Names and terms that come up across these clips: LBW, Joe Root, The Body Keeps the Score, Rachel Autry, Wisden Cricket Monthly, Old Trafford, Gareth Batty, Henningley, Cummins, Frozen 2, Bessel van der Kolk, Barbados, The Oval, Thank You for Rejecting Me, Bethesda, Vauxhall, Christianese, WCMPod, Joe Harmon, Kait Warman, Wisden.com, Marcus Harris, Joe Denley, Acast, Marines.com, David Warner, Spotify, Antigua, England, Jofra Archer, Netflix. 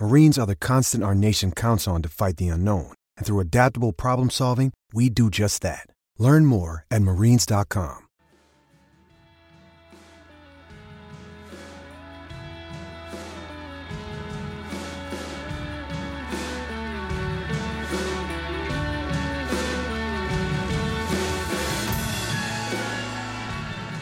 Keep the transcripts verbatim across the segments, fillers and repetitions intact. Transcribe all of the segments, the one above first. Marines are the constant our nation counts on to fight the unknown. And through adaptable problem solving, we do just that. Learn more at Marines dot com.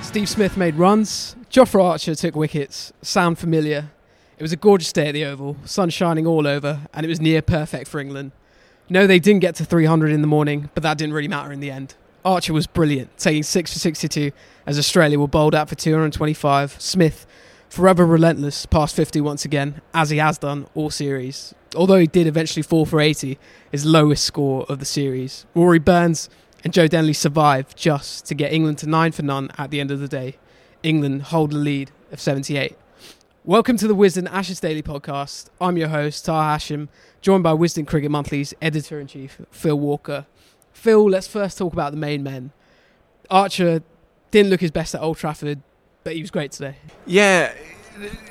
Steve Smith made runs, Jofra Archer took wickets, sound familiar. It was a gorgeous day at the Oval, sun shining all over, and it was near perfect for England. No, they didn't get to three hundred in the morning, but that didn't really matter in the end. Archer was brilliant, taking six for sixty-two as Australia were bowled out for two hundred twenty-five. Smith, forever relentless, past fifty once again, as he has done all series. Although he did eventually fall for eighty, his lowest score of the series. Rory Burns and Joe Denley survived just to get England to nine for none at the end of the day. England hold a lead of seventy-eight. Welcome to the Wisden Ashes Daily Podcast. I'm your host, Taha Hashim, joined by Wisden Cricket Monthly's Editor-in-Chief, Phil Walker. Phil, let's first talk about the main men. Archer didn't look his best at Old Trafford, but he was great today. Yeah,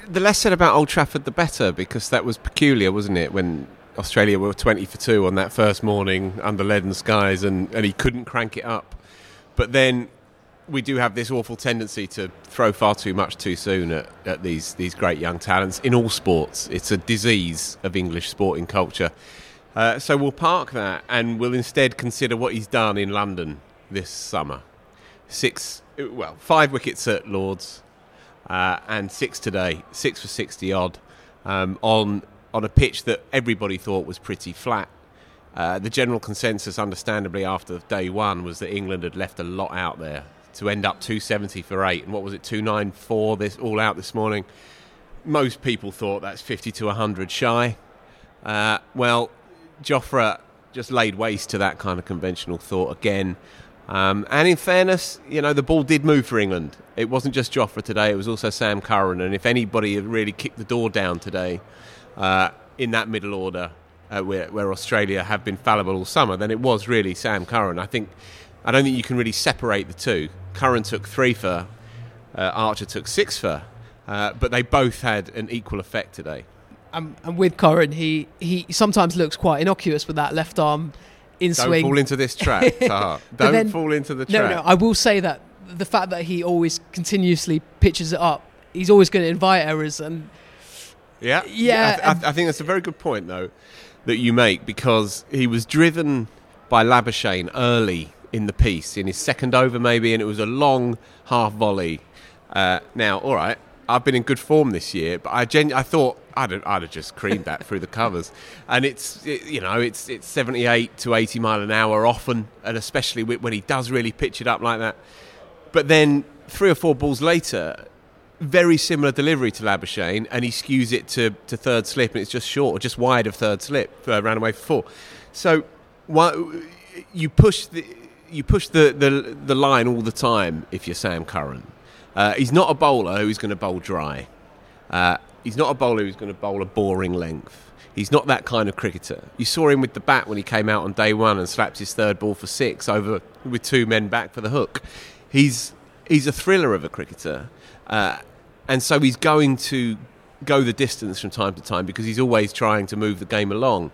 the less said about Old Trafford, the better, because that was peculiar, wasn't it, when Australia were twenty for two on that first morning under leaden skies and, and he couldn't crank it up. But then we do have this awful tendency to throw far too much too soon at, at these, these great young talents in all sports. It's a disease of English sporting culture. Uh, so we'll park that and we'll instead consider what he's done in London this summer. Six, well, five wickets at Lord's uh, and six today, six for sixty odd um, on... on a pitch that everybody thought was pretty flat. Uh, the general consensus, understandably, after day one was that England had left a lot out there to end up two seventy for eight. And what was it, two ninety-four this, all out this morning? Most people thought that's fifty to one hundred shy. Uh, well, Jofra just laid waste to that kind of conventional thought again. Um, and in fairness, you know, the ball did move for England. It wasn't just Jofra today, it was also Sam Curran. And if anybody had really kicked the door down today, Uh, in that middle order uh, where, where Australia have been fallible all summer, then it was really Sam Curran. I think I don't think you can really separate the two. Curran took three for, uh, Archer took six for, uh, but they both had an equal effect today. Um, and with Curran, he, he sometimes looks quite innocuous with that left arm in don't swing. Don't fall into this trap, Taha. Don't then, fall into the trap. No, no, I will say that the fact that he always continuously pitches it up, he's always going to invite errors and... Yeah, yeah. I, th- I think that's a very good point, though, that you make, because he was driven by Labuschagne early in the piece, in his second over maybe, and it was a long half volley. Uh, now, all right, I've been in good form this year, but I genu- I thought I'd have, I'd have just creamed that through the covers. And it's it, you know it's it's seventy-eight to eighty mile an hour often, and especially when he does really pitch it up like that. But then three or four balls later, very similar delivery to Labuschagne, and he skews it to, to third slip, and it's just short or just wide of third slip, uh, ran away for four. So why, you push the you push the, the the line all the time if you're Sam Curran. Uh, he's not a bowler who's going to bowl dry. Uh, he's not a bowler who's going to bowl a boring length. He's not that kind of cricketer. You saw him with the bat when he came out on day one and slapped his third ball for six over with two men back for the hook. He's he's a thriller of a cricketer, uh, and so he's going to go the distance from time to time because he's always trying to move the game along.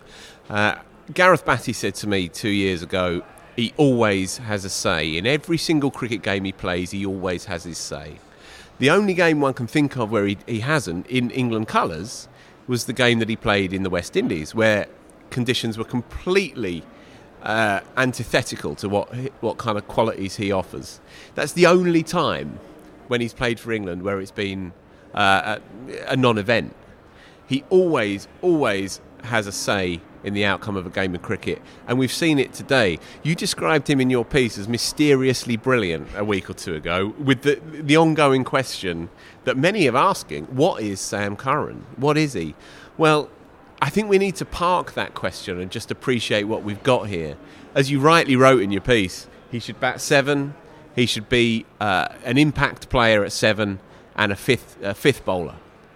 Uh, Gareth Batty said to me two years ago, he always has a say. In every single cricket game he plays, he always has his say. The only game one can think of where he, he hasn't in England colours was the game that he played in the West Indies, where conditions were completely uh, antithetical to what what kind of qualities he offers. That's the only time when he's played for England where it's been uh, a, a non-event. He always, always has a say in the outcome of a game of cricket, and we've seen it today. You described him in your piece as mysteriously brilliant a week or two ago, with the the ongoing question that many are asking, what is Sam Curran? What is he? Well, I think we need to park that question and just appreciate what we've got here. As you rightly wrote in your piece, he should bat seven, he should be uh, an impact player at seven and a fifth, a fifth bowler.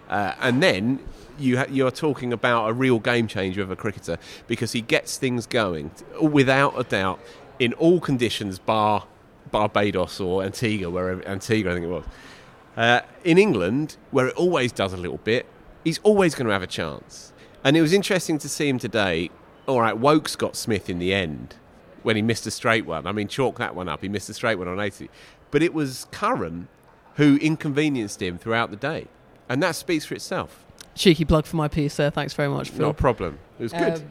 Uh, and then you ha- you're talking about a real game changer of a cricketer, because he gets things going, without a doubt, in all conditions bar Barbados or Antigua, wherever Antigua I think it was. Uh, in England, where it always does a little bit, he's always going to have a chance. And it was interesting to see him today. All right, Wokes got Smith in the end when he missed a straight one. I mean, chalk that one up. He missed a straight one on eighty. But it was Curran who inconvenienced him throughout the day. And that speaks for itself. Cheeky plug for my piece there. Thanks very much, Phil. No problem. It was um, good.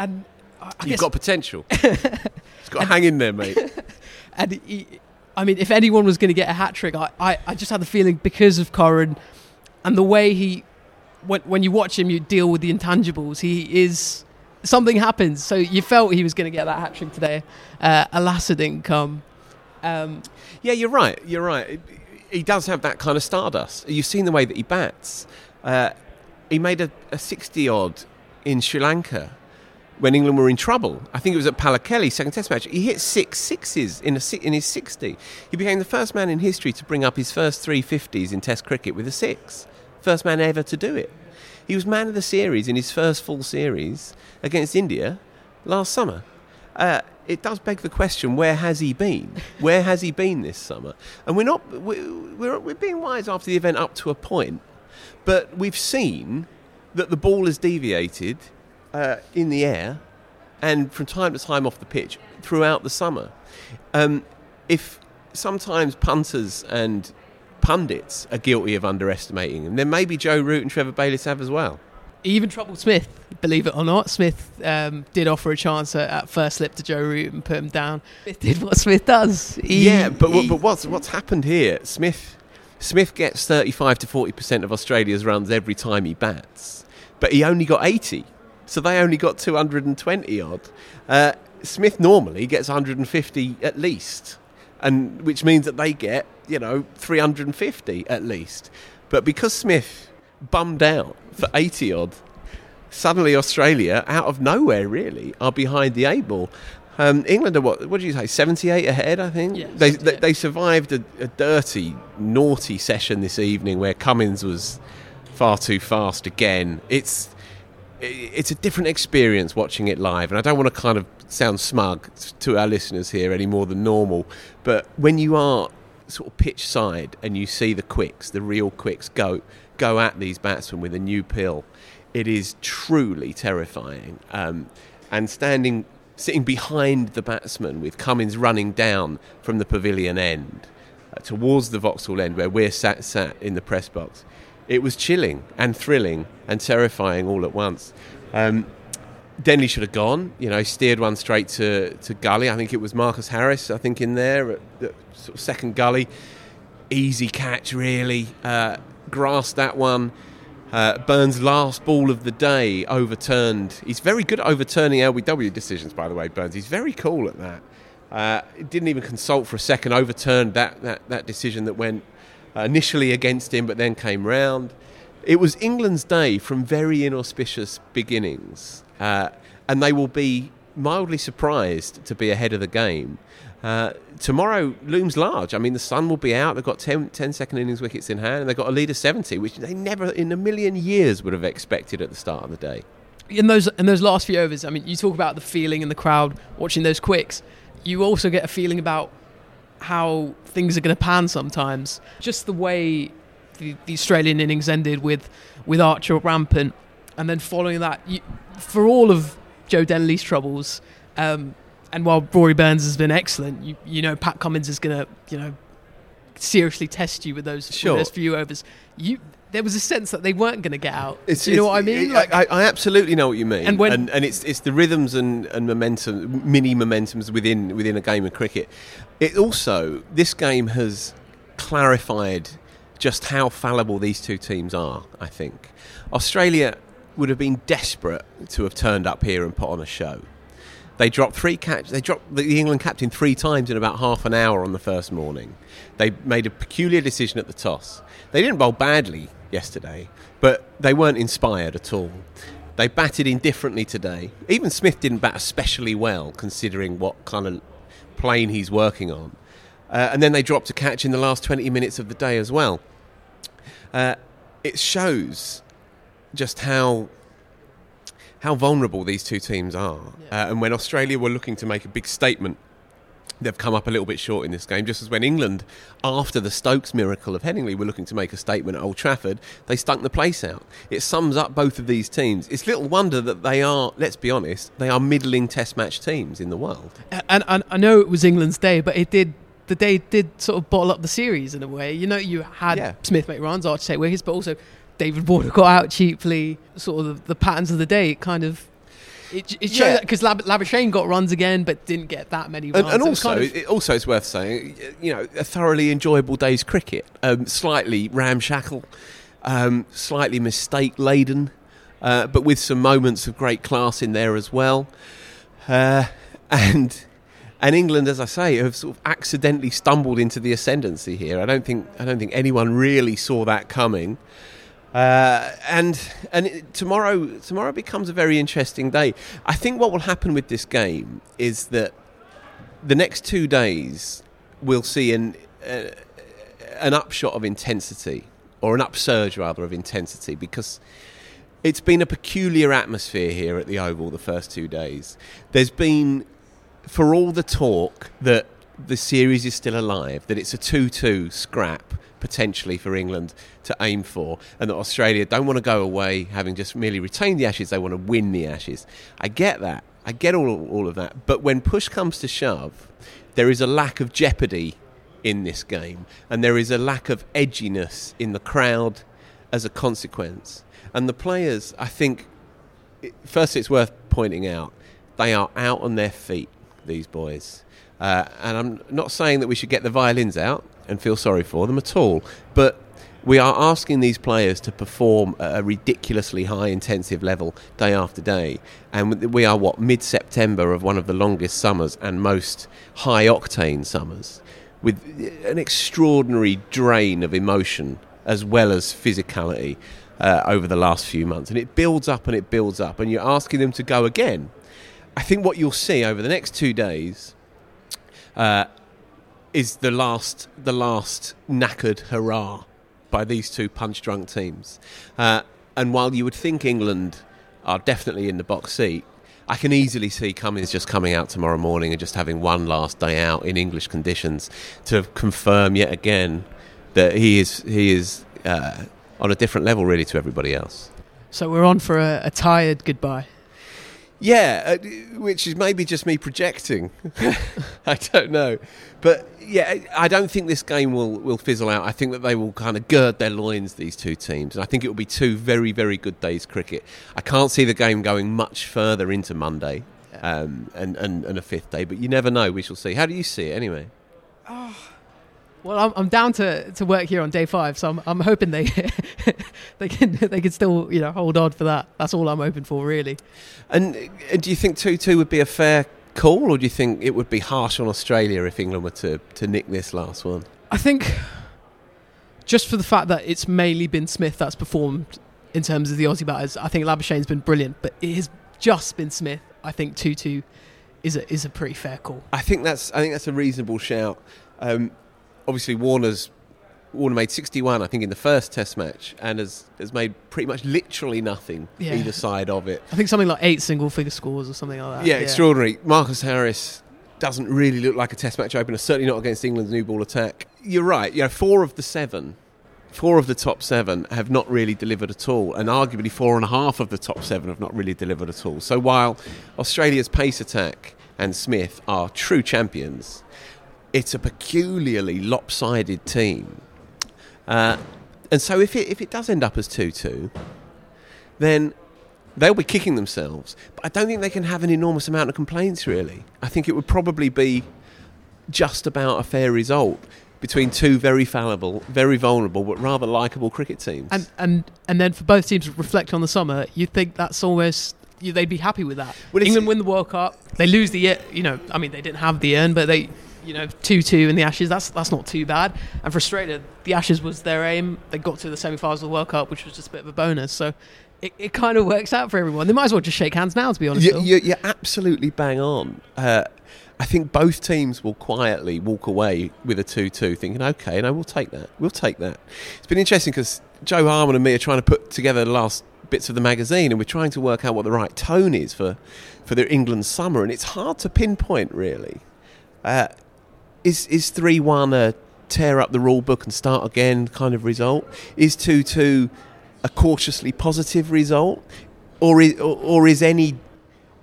And I You've guess... got potential. It's got to hang in there, mate. And he, I mean, if anyone was going to get a hat-trick, I, I, I just had the feeling, because of Curran and the way he... When, when you watch him, you deal with the intangibles. He is... Something happens. So you felt he was going to get that hat-trick today. Uh, alas, it didn't come. Um, yeah, you're right. You're right. He does have that kind of stardust. You've seen the way that he bats. Uh, he made a, a sixty-odd in Sri Lanka when England were in trouble. I think it was at Pallekele, second test match. He hit six sixes in, a, in his sixty. He became the first man in history to bring up his first three fifties in test cricket with a six. First man ever to do it. He was man of the series in his first full series against India last summer. Uh, it does beg the question, where has he been? Where has he been this summer? And we're not we're we're being wise after the event up to a point, but we've seen that the ball is deviated uh, in the air and from time to time off the pitch throughout the summer. Um, if sometimes punters and pundits are guilty of underestimating him, then maybe Joe Root and Trevor Bayliss have as well. Even troubled Smith, believe it or not. Smith um, did offer a chance at, at first slip to Joe Root and put him down. Smith did what Smith does. He, yeah, but he, but what's what's happened here? Smith Smith gets thirty-five to forty percent of Australia's runs every time he bats, but he only got eighty, so they only got two hundred twenty odd. Uh, Smith normally gets one hundred fifty at least, and which means that they get, you know, three hundred fifty at least. But because Smith bummed out for eighty-odd, suddenly Australia, out of nowhere really, are behind the eight ball. Um, England are, what, what did you say, seventy-eight ahead, I think? Yes, they, they they survived a, a dirty, naughty session this evening where Cummins was far too fast again. It's it's a different experience watching it live, and I don't want to kind of sound smug to our listeners here any more than normal, but when you are sort of pitch side and you see the quicks, the real quicks go go at these batsmen with a new pill, it is truly terrifying. Um, and standing, sitting behind the batsman with Cummins running down from the pavilion end uh, towards the Vauxhall end where we're sat sat in the press box, it was chilling and thrilling and terrifying all at once. Um, Denley should have gone, you know, he steered one straight to, to gully. I think it was Marcus Harris, I think, in there, at, at sort of second gully. Easy catch, really. Uh, grasped that one. Uh, Burns' last ball of the day overturned. He's very good at overturning L B W decisions, by the way, Burns. He's very cool at that. Uh, didn't even consult for a second, overturned that, that, that decision that went uh, initially against him but then came round. It was England's day from very inauspicious beginnings. Uh, and they will be mildly surprised to be ahead of the game. Uh, tomorrow looms large. I mean, the sun will be out. They've got ten, ten second innings wickets in hand, and they've got a lead of seventy, which they never in a million years would have expected at the start of the day. In those in those last few overs, I mean, you talk about the feeling in the crowd watching those quicks. You also get a feeling about how things are going to pan sometimes. Just the way the, the Australian innings ended with, with Archer rampant, and then following that, you, for all of Joe Denley's troubles, um, and while Rory Burns has been excellent, you, you know, Pat Cummins is going to, you know, seriously test you with those, sure. with those few overs. You... There was a sense that they weren't going to get out. It's, Do you know what I mean? It, like, I, I absolutely know what you mean. And when and, and it's it's the rhythms and, and momentum, mini momentums within within a game of cricket. It also, this game has clarified just how fallible these two teams are, I think. Australia would have been desperate to have turned up here and put on a show. They dropped three cap- They dropped the England captain three times in about half an hour on the first morning. They made a peculiar decision at the toss. They didn't bowl badly yesterday, but they weren't inspired at all. They batted indifferently today. Even Smith didn't bat especially well, considering what kind of plane he's working on. Uh, and then they dropped a catch in the last twenty minutes of the day as well. Uh, it shows just how... how vulnerable these two teams are. Yeah. Uh, and when Australia were looking to make a big statement, they've come up a little bit short in this game, just as when England, after the Stokes miracle of Henningley, were looking to make a statement at Old Trafford, they stunk the place out. It sums up both of these teams. It's little wonder that they are, let's be honest, they are middling test match teams in the world. And, and I know it was England's day, but it did the day did sort of bottle up the series in a way. You know, you had yeah. Smith make runs, Archer take wickets, but also... David Warner got out cheaply. Sort of the, the patterns of the day, it kind of it, it showed yeah. that because Lab, Labuschagne got runs again, but didn't get that many runs. And, and also, kind of it also it's worth saying, you know, a thoroughly enjoyable day's cricket, um, slightly ramshackle, um, slightly mistake laden, uh, but with some moments of great class in there as well, uh, and. And England, as I say, have sort of accidentally stumbled into the ascendancy here. I don't think I don't think anyone really saw that coming. Uh, and and tomorrow tomorrow becomes a very interesting day. I think what will happen with this game is that the next two days we'll see an uh, an upshot of intensity, or an upsurge rather of intensity, because it's been a peculiar atmosphere here at the Oval the first two days. There's been, for all the talk that the series is still alive, that it's a two-two scrap potentially for England to aim for, and that Australia don't want to go away having just merely retained the Ashes, they want to win the Ashes. I get that. I get all, all of that. But when push comes to shove, there is a lack of jeopardy in this game, and there is a lack of edginess in the crowd as a consequence. And the players, I think, first it's worth pointing out, they are out on their feet, these boys. Uh, and I'm not saying that we should get the violins out and feel sorry for them at all, but we are asking these players to perform at a ridiculously high intensive level day after day, and we are what, mid-September of one of the longest summers and most high octane summers, with an extraordinary drain of emotion as well as physicality uh, over the last few months, and it builds up and it builds up, and you're asking them to go again. I think what you'll see over the next two days Uh, is the last the last knackered hurrah by these two punch-drunk teams. Uh, and while you would think England are definitely in the box seat, I can easily see Cummins just coming out tomorrow morning and just having one last day out in English conditions to confirm yet again that he is he is uh, on a different level really to everybody else. So we're on for a, a tired goodbye. Yeah, which is maybe just me projecting. I don't know. But yeah, I don't think this game will, will fizzle out. I think that they will kind of gird their loins, these two teams. And I think it will be two very, very good days cricket. I can't see the game going much further into Monday um, and, and, and a fifth day. But you never know. We shall see. How do you see it anyway? Oh, well, I'm, I'm down to, to work here on day five. So I'm, I'm hoping they... They can, they can still, you know, hold on for that. That's all I'm hoping for, really. And, and do you think two-two would be a fair call, or do you think it would be harsh on Australia if England were to, to nick this last one? I think just for the fact that it's mainly been Smith that's performed in terms of the Aussie batters, I think Labuschagne's been brilliant, but it has just been Smith. I think two-two is a is a pretty fair call. I think that's I think that's a reasonable shout. Um, obviously, Warner's. Warner made sixty-one, I think, in the first Test match, and has, has made pretty much literally nothing yeah. either side of it. I think something like eight single-figure scores or something like that. Yeah, yeah. Extraordinary. Marcus Harris doesn't really look like a Test match opener, certainly not against England's new ball attack. You're right, you know, four of the seven, four of the top seven have not really delivered at all, and arguably four and a half of the top seven have not really delivered at all. So while Australia's pace attack and Smith are true champions, it's a peculiarly lopsided team. Uh, and so if it, if it does end up as two-two, then they'll be kicking themselves. But I don't think they can have an enormous amount of complaints, really. I think it would probably be just about a fair result between two very fallible, very vulnerable, but rather likeable cricket teams. And and, and then for both teams to reflect on the summer, you'd think that's almost... You, they'd be happy with that. Well, England win the World Cup, they lose the... You know, I mean, they didn't have the urn, but they... You know, two-two in the Ashes, that's that's not too bad. And for Australia, the Ashes was their aim. They got to the semi-finals of the World Cup, which was just a bit of a bonus. So it, it kind of works out for everyone. They might as well just shake hands now, to be honest. You, you, you're absolutely bang on. Uh, I think both teams will quietly walk away with a two-two, thinking, OK, no, we'll take that. We'll take that. It's been interesting because Joe Harmon and me are trying to put together the last bits of the magazine, and we're trying to work out what the right tone is for, for their England summer. And it's hard to pinpoint, really. Uh, Is is three-one a tear up the rule book and start again kind of result? Is two-two a cautiously positive result, or is or, or is any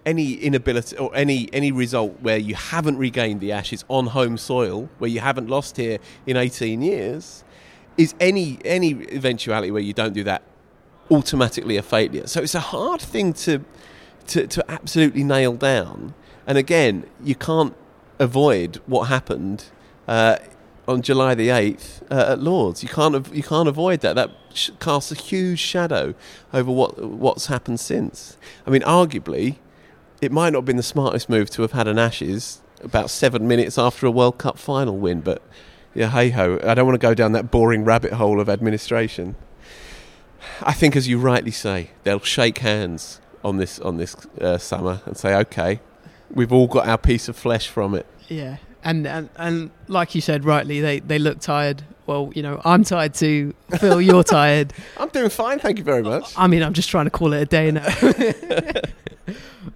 any inability or any any result where you haven't regained the Ashes on home soil, where you haven't lost here in eighteen years, is any any eventuality where you don't do that automatically a failure? So it's a hard thing to to, to absolutely nail down, and again, you can't avoid what happened uh, on July the eighth uh, at Lord's. You can't av- you can't avoid that. That sh- casts a huge shadow over what what's happened since. I mean, arguably, it might not have been the smartest move to have had an Ashes about seven minutes after a World Cup final win. But yeah, hey ho. I don't want to go down that boring rabbit hole of administration. I think, as you rightly say, they'll shake hands on this on this uh, summer and say, okay, we've all got our piece of flesh from it. Yeah, and and, and like you said rightly, they, they look tired. Well, you know, I'm tired too. Phil, you're tired. I'm doing fine, thank you very much. I mean, I'm just trying to call it a day now.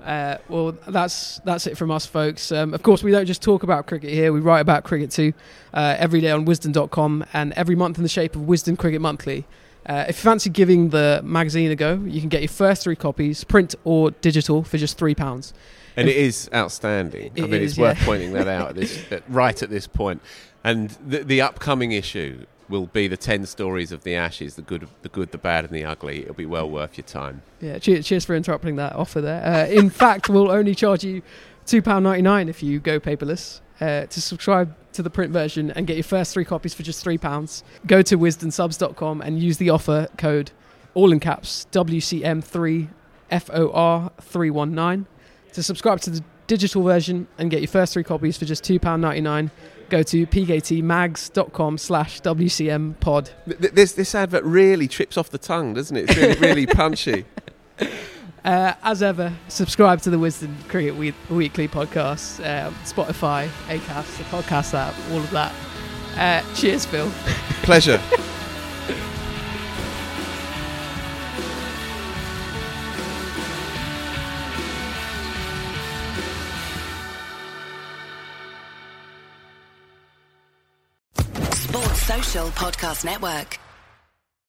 uh, well, that's that's it from us, folks. Um, of course, we don't just talk about cricket here. We write about cricket too, uh, every day on Wisden dot com and every month in the shape of Wisden Cricket Monthly. Uh, if you fancy giving the magazine a go, you can get your first three copies, print or digital, for just three pounds. And it is outstanding. It I mean, is, it's yeah. worth pointing that out at this, at, right at this point. And the, the upcoming issue will be the ten stories of the Ashes, the good, the good, the bad and the ugly. It'll be well worth your time. Yeah, cheers, cheers for interrupting that offer there. Uh, in fact, we'll only charge you two pounds ninety-nine if you go paperless. Uh, to subscribe to the print version and get your first three copies for just three pounds, go to wisdom subs dot com and use the offer code, all in caps, W C M three F O R three one nine. To subscribe to the digital version and get your first three copies for just two pounds ninety-nine, go to pgtmags.com slash WCMpod. This, this advert really trips off the tongue, doesn't it? It's really, really punchy. Uh, as ever, subscribe to the Wisden Cricket we- Weekly podcast, uh, Spotify, Acast, the podcast app, all of that. Uh, cheers, Phil. Pleasure. Podcast Network.